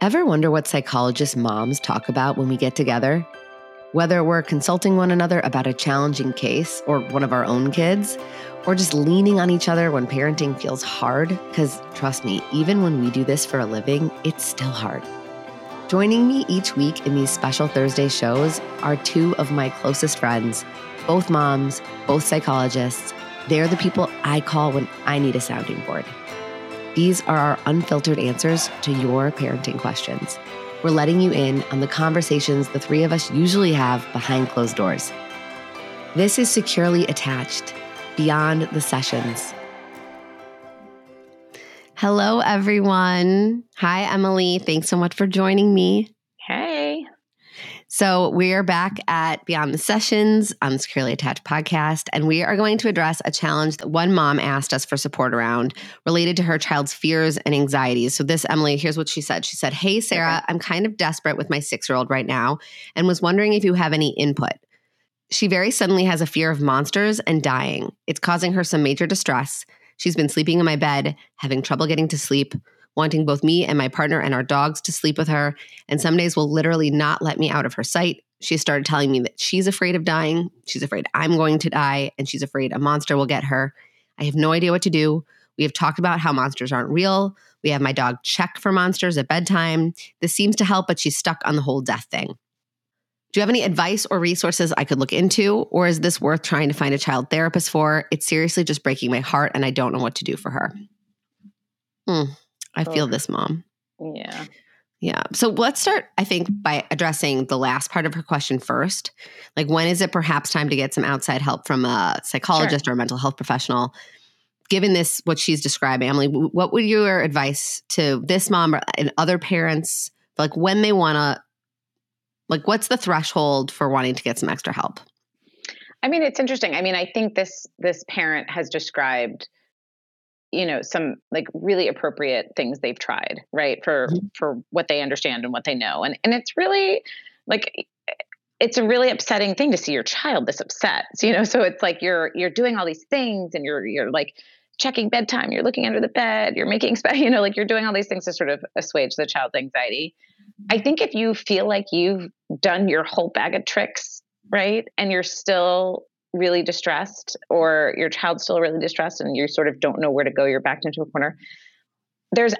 Ever wonder what psychologists moms talk about when we get together? Whether we're consulting one another about a challenging case or one of our own kids, or just leaning on each other when parenting feels hard, because trust me, even when we do this for a living, it's still hard. Joining me each week in these special Thursday shows are two of my closest friends, both moms, both psychologists. They're the people I call when I need a sounding board. These are our unfiltered answers to your parenting questions. We're letting you in on the conversations the three of us usually have behind closed doors. This is Securely Attached, Beyond the Sessions. Hello, everyone. Hi, Emily. Thanks so much for joining me. Hey. So we are back at Beyond the Sessions on the Securely Attached podcast, and we are going to address a challenge that one mom asked us for support around related to her child's fears and anxieties. So this, Emily, here's what she said. She said, "Hey, Sarah, I'm kind of desperate with my 6-year-old right now and was wondering if you have any input. She very suddenly has a fear of monsters and dying. It's causing her some major distress. She's been sleeping in my bed, having trouble getting to sleep, wanting both me and my partner and our dogs to sleep with her, and some days will literally not let me out of her sight. She started telling me that she's afraid of dying, she's afraid I'm going to die, and she's afraid a monster will get her. I have no idea what to do. We have talked about how monsters aren't real. We have my dog check for monsters at bedtime. This seems to help, but she's stuck on the whole death thing. Do you have any advice or resources I could look into, or is this worth trying to find a child therapist for? It's seriously just breaking my heart, and I don't know what to do for her." I feel this, mom. Yeah. Yeah. So let's start, I think, by addressing the last part of her question first. Like, when is it perhaps time to get some outside help from a psychologist or a mental health professional? Given this, what she's describing, Emily, what would your advice to this mom and other parents, like when they want to, like, what's the threshold for wanting to get some extra help? I mean, it's interesting. I mean, I think this parent has described, you know, some like really appropriate things they've tried, right? For what they understand and what they know. And it's really like, it's a really upsetting thing to see your child this upset. So, you know, so it's like, you're doing all these things and you're like checking bedtime, you're looking under the bed, you're making, you know, like you're doing all these things to sort of assuage the child's anxiety. I think if you feel like you've done your whole bag of tricks, right, and you're still really distressed, or your child's still really distressed and you sort of don't know where to go, you're backed into a corner, it's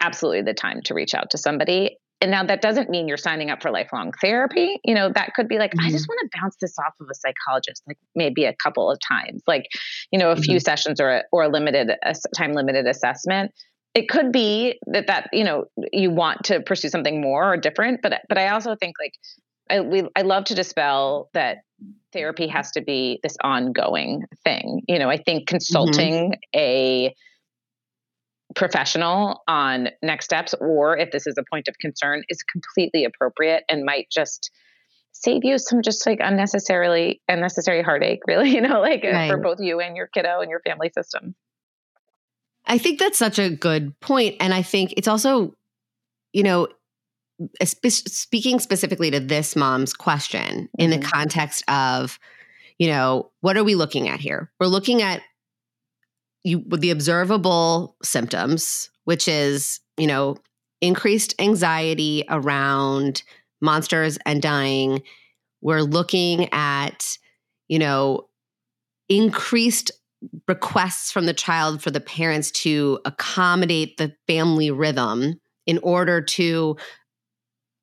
absolutely the time to reach out to somebody. And now that doesn't mean you're signing up for lifelong therapy. You know, that could be like, I just want to bounce this off of a psychologist, like maybe a couple of times, like, you know, a few sessions or a limited, a time limited assessment. It could be that, you know, you want to pursue something more or different, but I also think like, I love to dispel that therapy has to be this ongoing thing. You know, I think consulting a professional on next steps, or if this is a point of concern, is completely appropriate and might just save you some just like unnecessary heartache, really, you know, like for both you and your kiddo and your family system. I think that's such a good point. And I think it's also, you know, speaking specifically to this mom's question in the context of, you know, what are we looking at here? We're looking at the observable symptoms, which is, you know, increased anxiety around monsters and dying. We're looking at, you know, increased requests from the child for the parents to accommodate the family rhythm in order to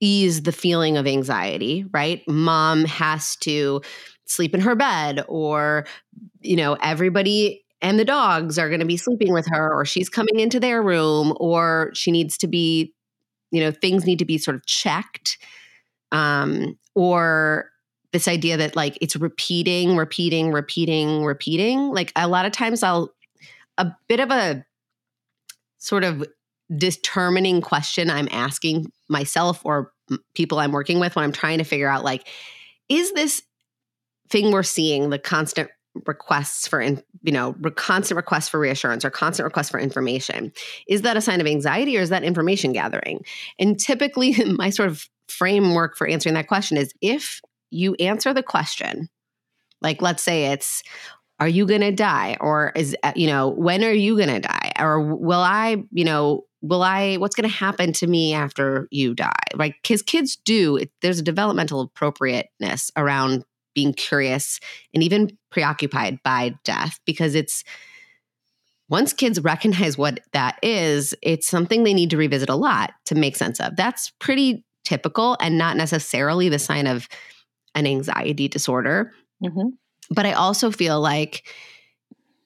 ease the feeling of anxiety, right? Mom has to sleep in her bed, or, you know, everybody and the dogs are going to be sleeping with her, or she's coming into their room, or she needs to be, you know, things need to be sort of checked. Or this idea that like it's repeating. Like a lot of times a bit of a sort of determining question I'm asking myself or people I'm working with when I'm trying to figure out, like, is this thing we're seeing, the constant requests for, you know, constant requests for reassurance or constant requests for information, is that a sign of anxiety or is that information gathering? And typically my sort of framework for answering that question is, if you answer the question, like, let's say it's, are you going to die? Or is, you know, when are you going to die? Or will I, you know, what's going to happen to me after you die? Like, because kids there's a developmental appropriateness around being curious and even preoccupied by death, because it's, once kids recognize what that is, it's something they need to revisit a lot to make sense of. That's pretty typical and not necessarily the sign of an anxiety disorder. Mm-hmm. But I also feel like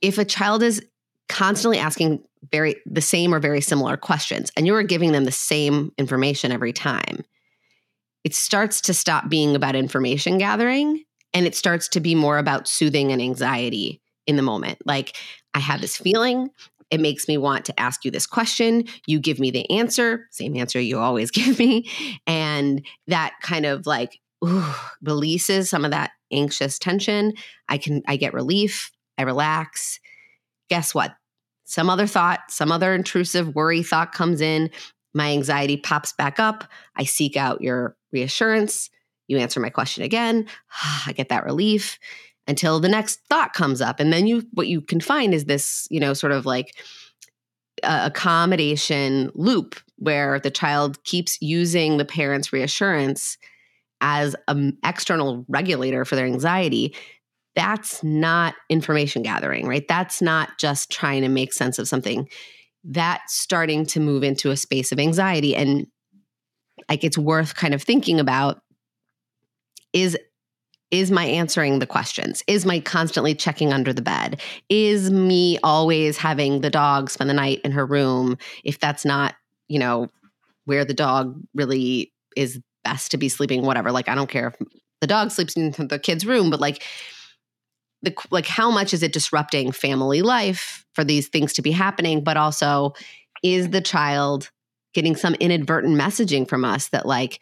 if a child is constantly asking the same or very similar questions, and you're giving them the same information every time, it starts to stop being about information gathering, and it starts to be more about soothing an anxiety in the moment. Like, I have this feeling, it makes me want to ask you this question. You give me the answer, same answer you always give me. And that kind of like releases some of that anxious tension. I get relief. I relax. Guess what? Some other thought, some other intrusive worry thought comes in. My anxiety pops back up. I seek out your reassurance. You answer my question again. I get that relief until the next thought comes up. And then what you can find is this, sort of like accommodation loop where the child keeps using the parent's reassurance as an external regulator for their anxiety. That's not information gathering, right? That's not just trying to make sense of something. That's starting to move into a space of anxiety. And like, it's worth kind of thinking about, is my answering the questions? Is my constantly checking under the bed? Is me always having the dog spend the night in her room if that's not, where the dog really is best to be sleeping, whatever. Like, I don't care if the dog sleeps in the kid's room, but like how much is it disrupting family life for these things to be happening? But also, is the child getting some inadvertent messaging from us that like,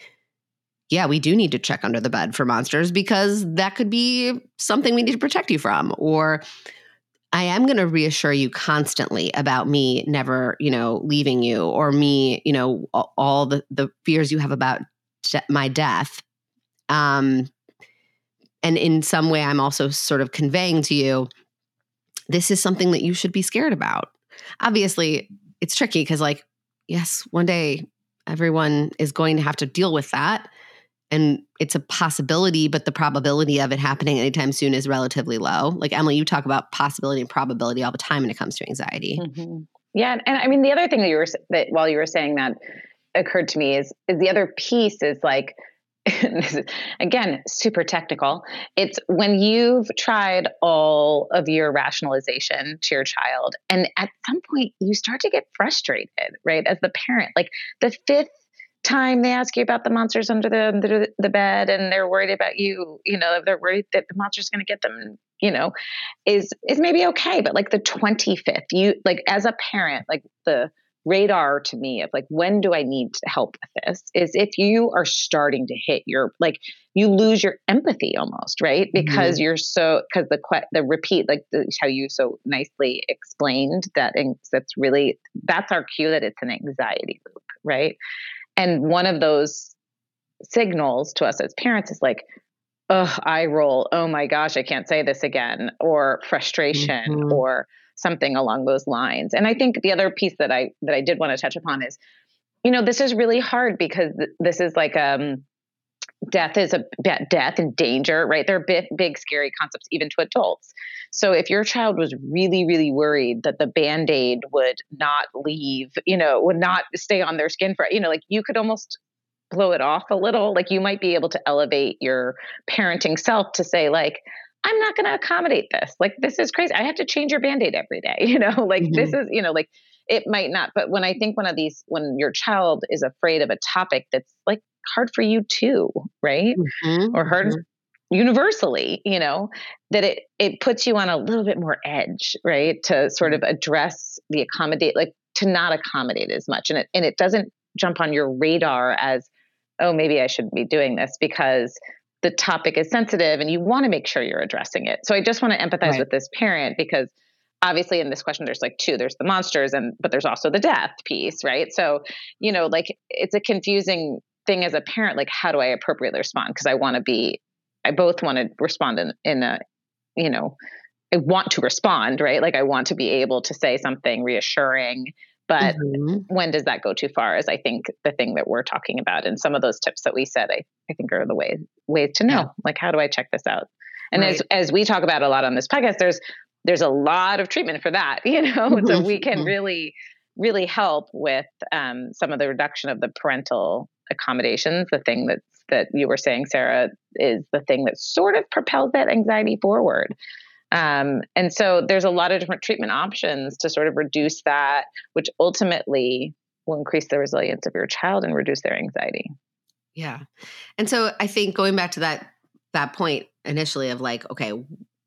yeah, we do need to check under the bed for monsters because that could be something we need to protect you from. Or I am going to reassure you constantly about me never, leaving you, or me, all the fears you have about my death. And in some way, I'm also sort of conveying to you, this is something that you should be scared about. Obviously, it's tricky because like, yes, one day everyone is going to have to deal with that. And it's a possibility, but the probability of it happening anytime soon is relatively low. Like, Emily, you talk about possibility and probability all the time when it comes to anxiety. Mm-hmm. Yeah. And I mean, the other thing that while you were saying that occurred to me is the other piece is like, this is, again, super technical. It's when you've tried all of your rationalization to your child, and at some point you start to get frustrated, right? As the parent, like the fifth time they ask you about the monsters under the bed, and they're worried about you, they're worried that the monster's going to get them, is maybe okay. But like the 25th, you like as a parent, like the radar to me of like, when do I need to help with this is if you are starting to hit your, like you lose your empathy almost, right? Because mm-hmm. because the repeat, like how you so nicely explained that, and that's our cue that it's an anxiety loop, right? And one of those signals to us as parents is like, oh, eye roll. Oh my gosh, I can't say this again, or frustration mm-hmm. or something along those lines. And I think the other piece that I did want to touch upon is, this is really hard because this is like, death and danger, right? They're big, scary concepts, even to adults. So if your child was really, really worried that the Band-Aid would not leave, would not stay on their skin for, like you could almost blow it off a little. Like you might be able to elevate your parenting self to say like, I'm not going to accommodate this. Like, this is crazy. I have to change your Band-Aid every day, like mm-hmm. this is, like it might not. But when I think when your child is afraid of a topic that's like hard for you too, right? Mm-hmm. Or hard mm-hmm. universally, that it puts you on a little bit more edge, right? To sort of address to not accommodate as much. And it doesn't jump on your radar as, oh, maybe I shouldn't be doing this because the topic is sensitive and you want to make sure you're addressing it. So I just want to empathize right. with this parent because obviously in this question, there's like two, there's the monsters but there's also the death piece, right? So, like it's a confusing thing as a parent, like how do I appropriately respond? Cause I both want to respond I want to respond, right? Like I want to be able to say something reassuring But when does that go too far is, I think, the thing that we're talking about. And some of those tips that we said, I think are the ways to know, like, how do I check this out? And as we talk about a lot on this podcast, there's a lot of treatment for that, you know, so we can really help with some of the reduction of the parental accommodations. The thing that you were saying, Sarah, is the thing that sort of propels that anxiety forward. And so there's a lot of different treatment options to sort of reduce that, which ultimately will increase the resilience of your child and reduce their anxiety. Yeah. And so I think going back to that point initially of like, okay,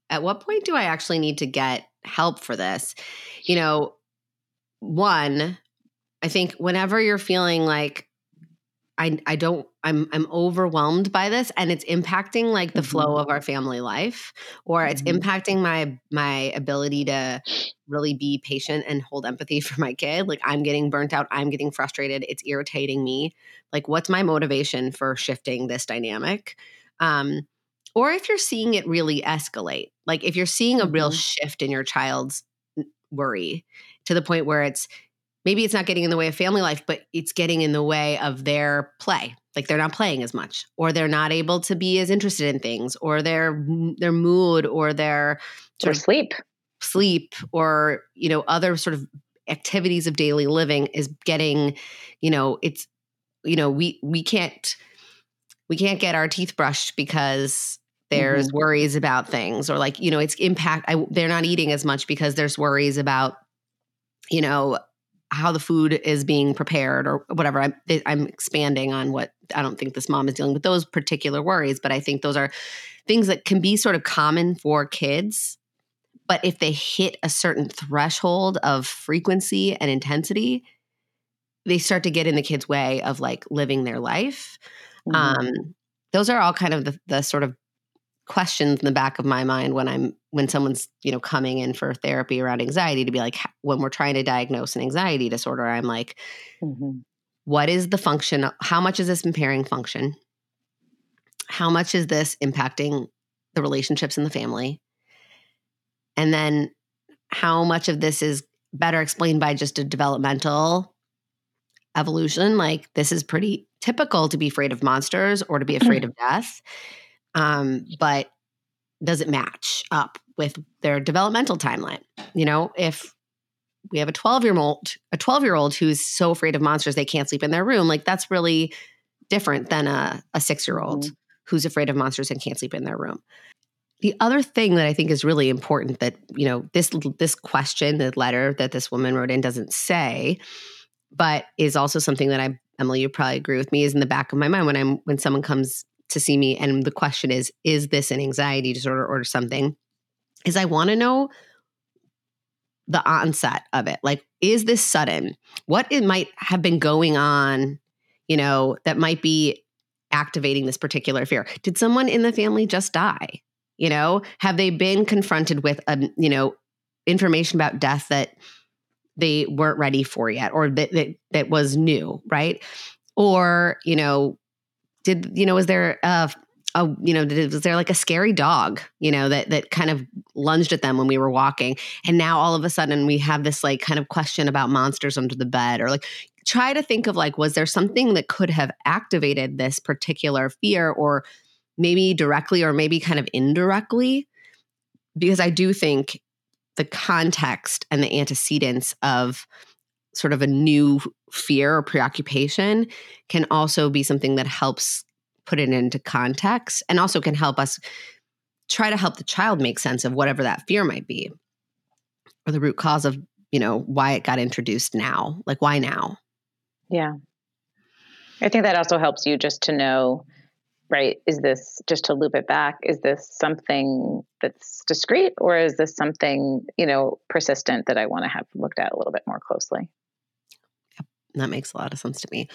at what point do I actually need to get help for this? You know, one, I think whenever you're feeling like, I'm overwhelmed by this and it's impacting like the flow of our family life, or it's impacting my ability to really be patient and hold empathy for my kid. Like, I'm getting burnt out. I'm getting frustrated. It's irritating me. Like, what's my motivation for shifting this dynamic? Or if you're seeing it really escalate, like if you're seeing a real shift in your child's worry to the point where maybe it's not getting in the way of family life, but it's getting in the way of their play. Like, they're not playing as much, or they're not able to be as interested in things, or their mood, or their sleep, or, you know, other sort of activities of daily living is getting, you know, it's, you know, we can't get our teeth brushed because there's worries about things, or like, you know, it's they're not eating as much because there's worries about, you know, how the food is being prepared or whatever. I'm expanding on what I don't think this mom is dealing with those particular worries, but I think those are things that can be sort of common for kids. But if they hit a certain threshold of frequency and intensity, they start to get in the kid's way of like living their life. Those are all kind of the sort of questions in the back of my mind when someone's, you know, coming in for therapy around anxiety, to be like, when we're trying to diagnose an anxiety disorder, I'm like, what is the function? How much is this impairing function? How much is this impacting the relationships in the family? And then how much of this is better explained by just a developmental evolution? Like, this is pretty typical to be afraid of monsters or to be afraid of death. But does it match up with their developmental timeline? You know, if we have a 12-year-old who's so afraid of monsters they can't sleep in their room, like, that's really different than a 6-year-old who's afraid of monsters and can't sleep in their room. The other thing that I think is really important that, you know, this question, the letter that this woman wrote in doesn't say, but is also something that Emily, you probably agree with me, is in the back of my mind when someone comes to see me and the question is this an anxiety disorder or something, is I want to know the onset of it. Like, is this sudden? What it might have been going on, you know, that might be activating this particular fear. Did someone in the family just die? You know, have they been confronted with, you know, information about death that they weren't ready for yet, or that was new, right? Or, you know, was there like a scary dog, you know, that kind of lunged at them when we were walking? And now all of a sudden we have this like kind of question about monsters under the bed, or like, try to think of like, was there something that could have activated this particular fear, or maybe directly or maybe kind of indirectly? Because I do think the context and the antecedents of sort of a new fear or preoccupation can also be something that helps put it into context, and also can help us try to help the child make sense of whatever that fear might be, or the root cause of, you know, why it got introduced now, like, why now? Yeah. I think that also helps you just to know, right? Is this, just to loop it back, is this something that's discrete, or is this something, you know, persistent that I want to have looked at a little bit more closely? That makes a lot of sense to me.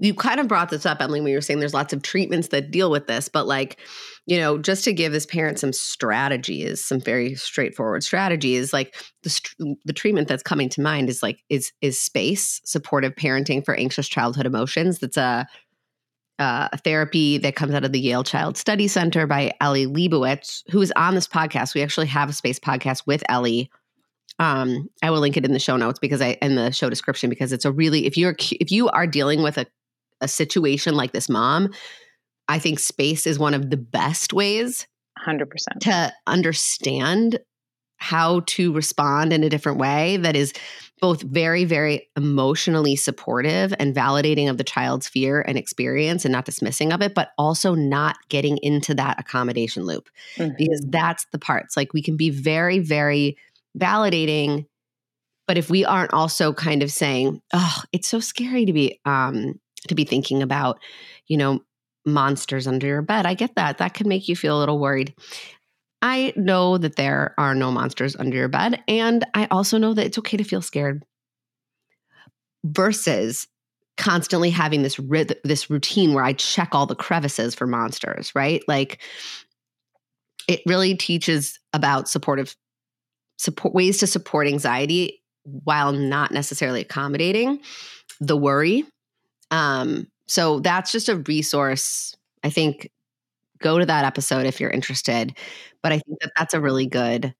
You kind of brought this up, Emily, when you were saying there's lots of treatments that deal with this, but like, you know, just to give this parent some strategies, some very straightforward strategies, like the treatment that's coming to mind is like, is SPACE, Supportive Parenting for Anxious Childhood Emotions. That's a therapy that comes out of the Yale Child Study Center by Eli Lebowitz, who is on this podcast. We actually have a SPACE podcast with Ellie I will link it in the show notes in the show description, because it's a really, if you are dealing with a situation like this, mom, I think SPACE is one of the best ways 100%. To understand how to respond in a different way that is both very, very emotionally supportive and validating of the child's fear and experience and not dismissing of it, but also not getting into that accommodation loop. Mm-hmm. Because that's the part. It's like we can be very, very validating, but if we aren't also kind of saying, oh, it's so scary to be thinking about, you know, monsters under your bed. I get that. That could make you feel a little worried. I know that there are no monsters under your bed. And I also know that it's okay to feel scared, versus constantly having this routine where I check all the crevices for monsters, right? Like, it really teaches about ways to support anxiety while not necessarily accommodating the worry. So that's just a resource. I think go to that episode if you're interested. But I think that that's a really good,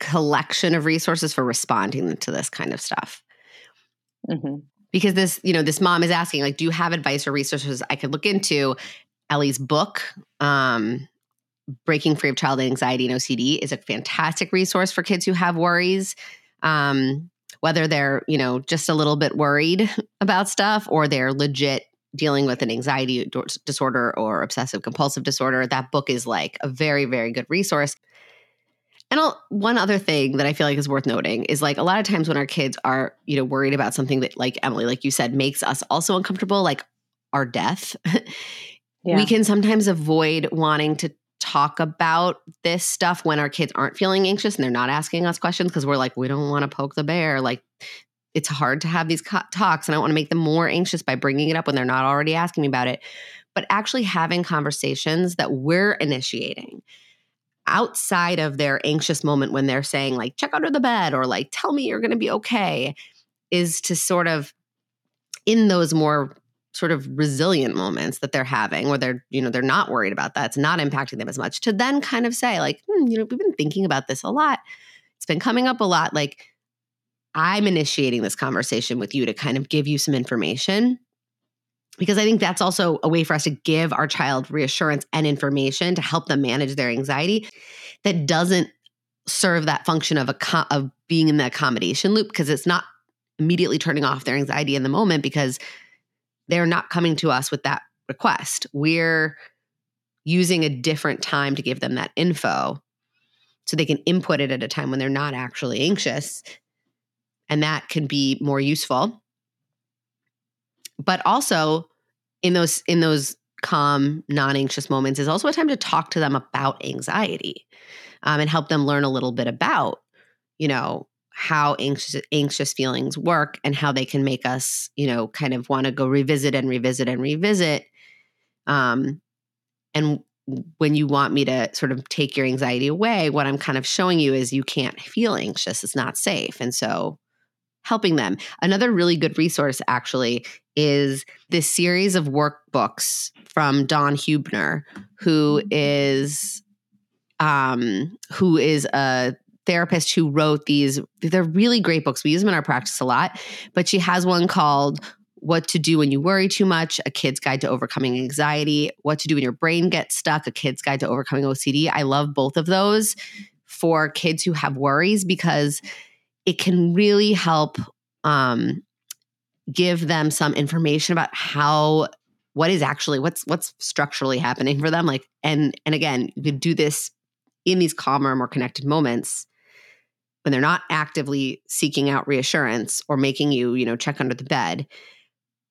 collection of resources for responding to this kind of stuff. Mm-hmm. Because this mom is asking, like, do you have advice or resources I could look into? Ellie's book, Breaking Free of Childhood Anxiety and OCD, is a fantastic resource for kids who have worries. Whether they're, just a little bit worried about stuff, or they're legit dealing with an anxiety disorder or obsessive compulsive disorder, that book is like a very, very good resource. And one other thing that I feel like is worth noting is, like, a lot of times when our kids are, worried about something that, like Emily, like you said, makes us also uncomfortable, like our death, yeah. We can sometimes avoid wanting to talk about this stuff when our kids aren't feeling anxious and they're not asking us questions, because we're like, we don't want to poke the bear. Like, it's hard to have these talks, and I don't want to make them more anxious by bringing it up when they're not already asking me about it. But actually having conversations that we're initiating outside of their anxious moment, when they're saying, like, check under the bed, or like, tell me you're going to be okay, is to sort of, in those more sort of resilient moments that they're having, where they're, they're not worried about that, it's not impacting them as much, to then kind of say, like, we've been thinking about this a lot. It's been coming up a lot. Like, I'm initiating this conversation with you to kind of give you some information, because I think that's also a way for us to give our child reassurance and information to help them manage their anxiety that doesn't serve that function of being in the accommodation loop, because it's not immediately turning off their anxiety in the moment, because they're not coming to us with that request. We're using a different time to give them that info so they can input it at a time when they're not actually anxious. And that can be more useful. But also in those calm, non-anxious moments is also a time to talk to them about anxiety, and help them learn a little bit about, how anxious feelings work and how they can make us, kind of want to go revisit. And when you want me to sort of take your anxiety away, what I'm kind of showing you is you can't feel anxious. It's not safe. And so helping them. Another really good resource actually is this series of workbooks from Don Hubner, who is a therapist who wrote these. They're really great books. We use them in our practice a lot, but she has one called What to Do When You Worry Too Much: A Kid's Guide to Overcoming Anxiety, What to Do When Your Brain Gets Stuck: A Kid's Guide to Overcoming OCD. I love both of those for kids who have worries, because it can really help give them some information about what's structurally happening for them. Like, and again, you could do this in these calmer, more connected moments when they're not actively seeking out reassurance or making you, check under the bed.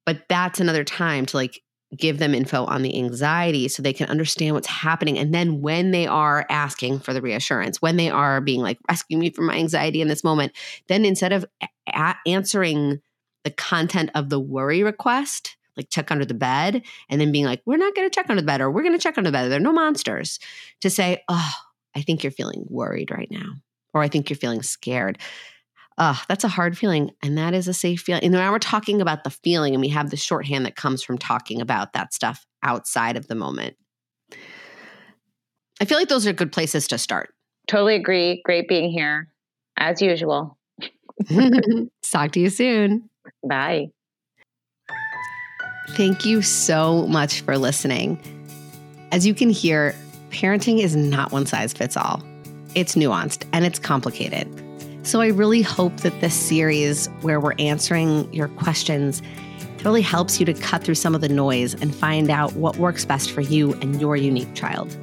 But that's another time to, like, give them info on the anxiety so they can understand what's happening. And then when they are asking for the reassurance, when they are being like, rescue me from my anxiety in this moment, then instead of answering the content of the worry request, like check under the bed, and then being like, we're not going to check under the bed, or we're going to check under the bed, there are no monsters, to say, oh, I think you're feeling worried right now, or I think you're feeling scared. That's a hard feeling, and that is a safe feeling. And now we're talking about the feeling, and we have the shorthand that comes from talking about that stuff outside of the moment. I feel like those are good places to start. Totally agree. Great being here, as usual. Talk to you soon. Bye. Thank you so much for listening. As you can hear, parenting is not one size fits all. It's nuanced and it's complicated. So I really hope that this series where we're answering your questions really helps you to cut through some of the noise and find out what works best for you and your unique child.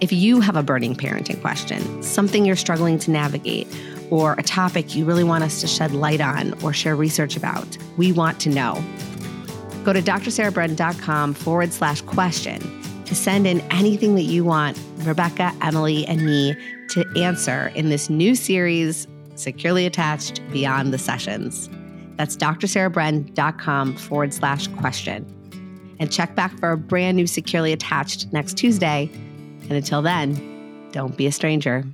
If you have a burning parenting question, something you're struggling to navigate, or a topic you really want us to shed light on or share research about, we want to know. Go to drsarahbren.com /question to send in anything that you want Rebecca, Emily, and me to answer in this new series, Securely Attached, Beyond the Sessions. That's drsarahbren.com /question. And check back for a brand new Securely Attached next Tuesday. And until then, don't be a stranger.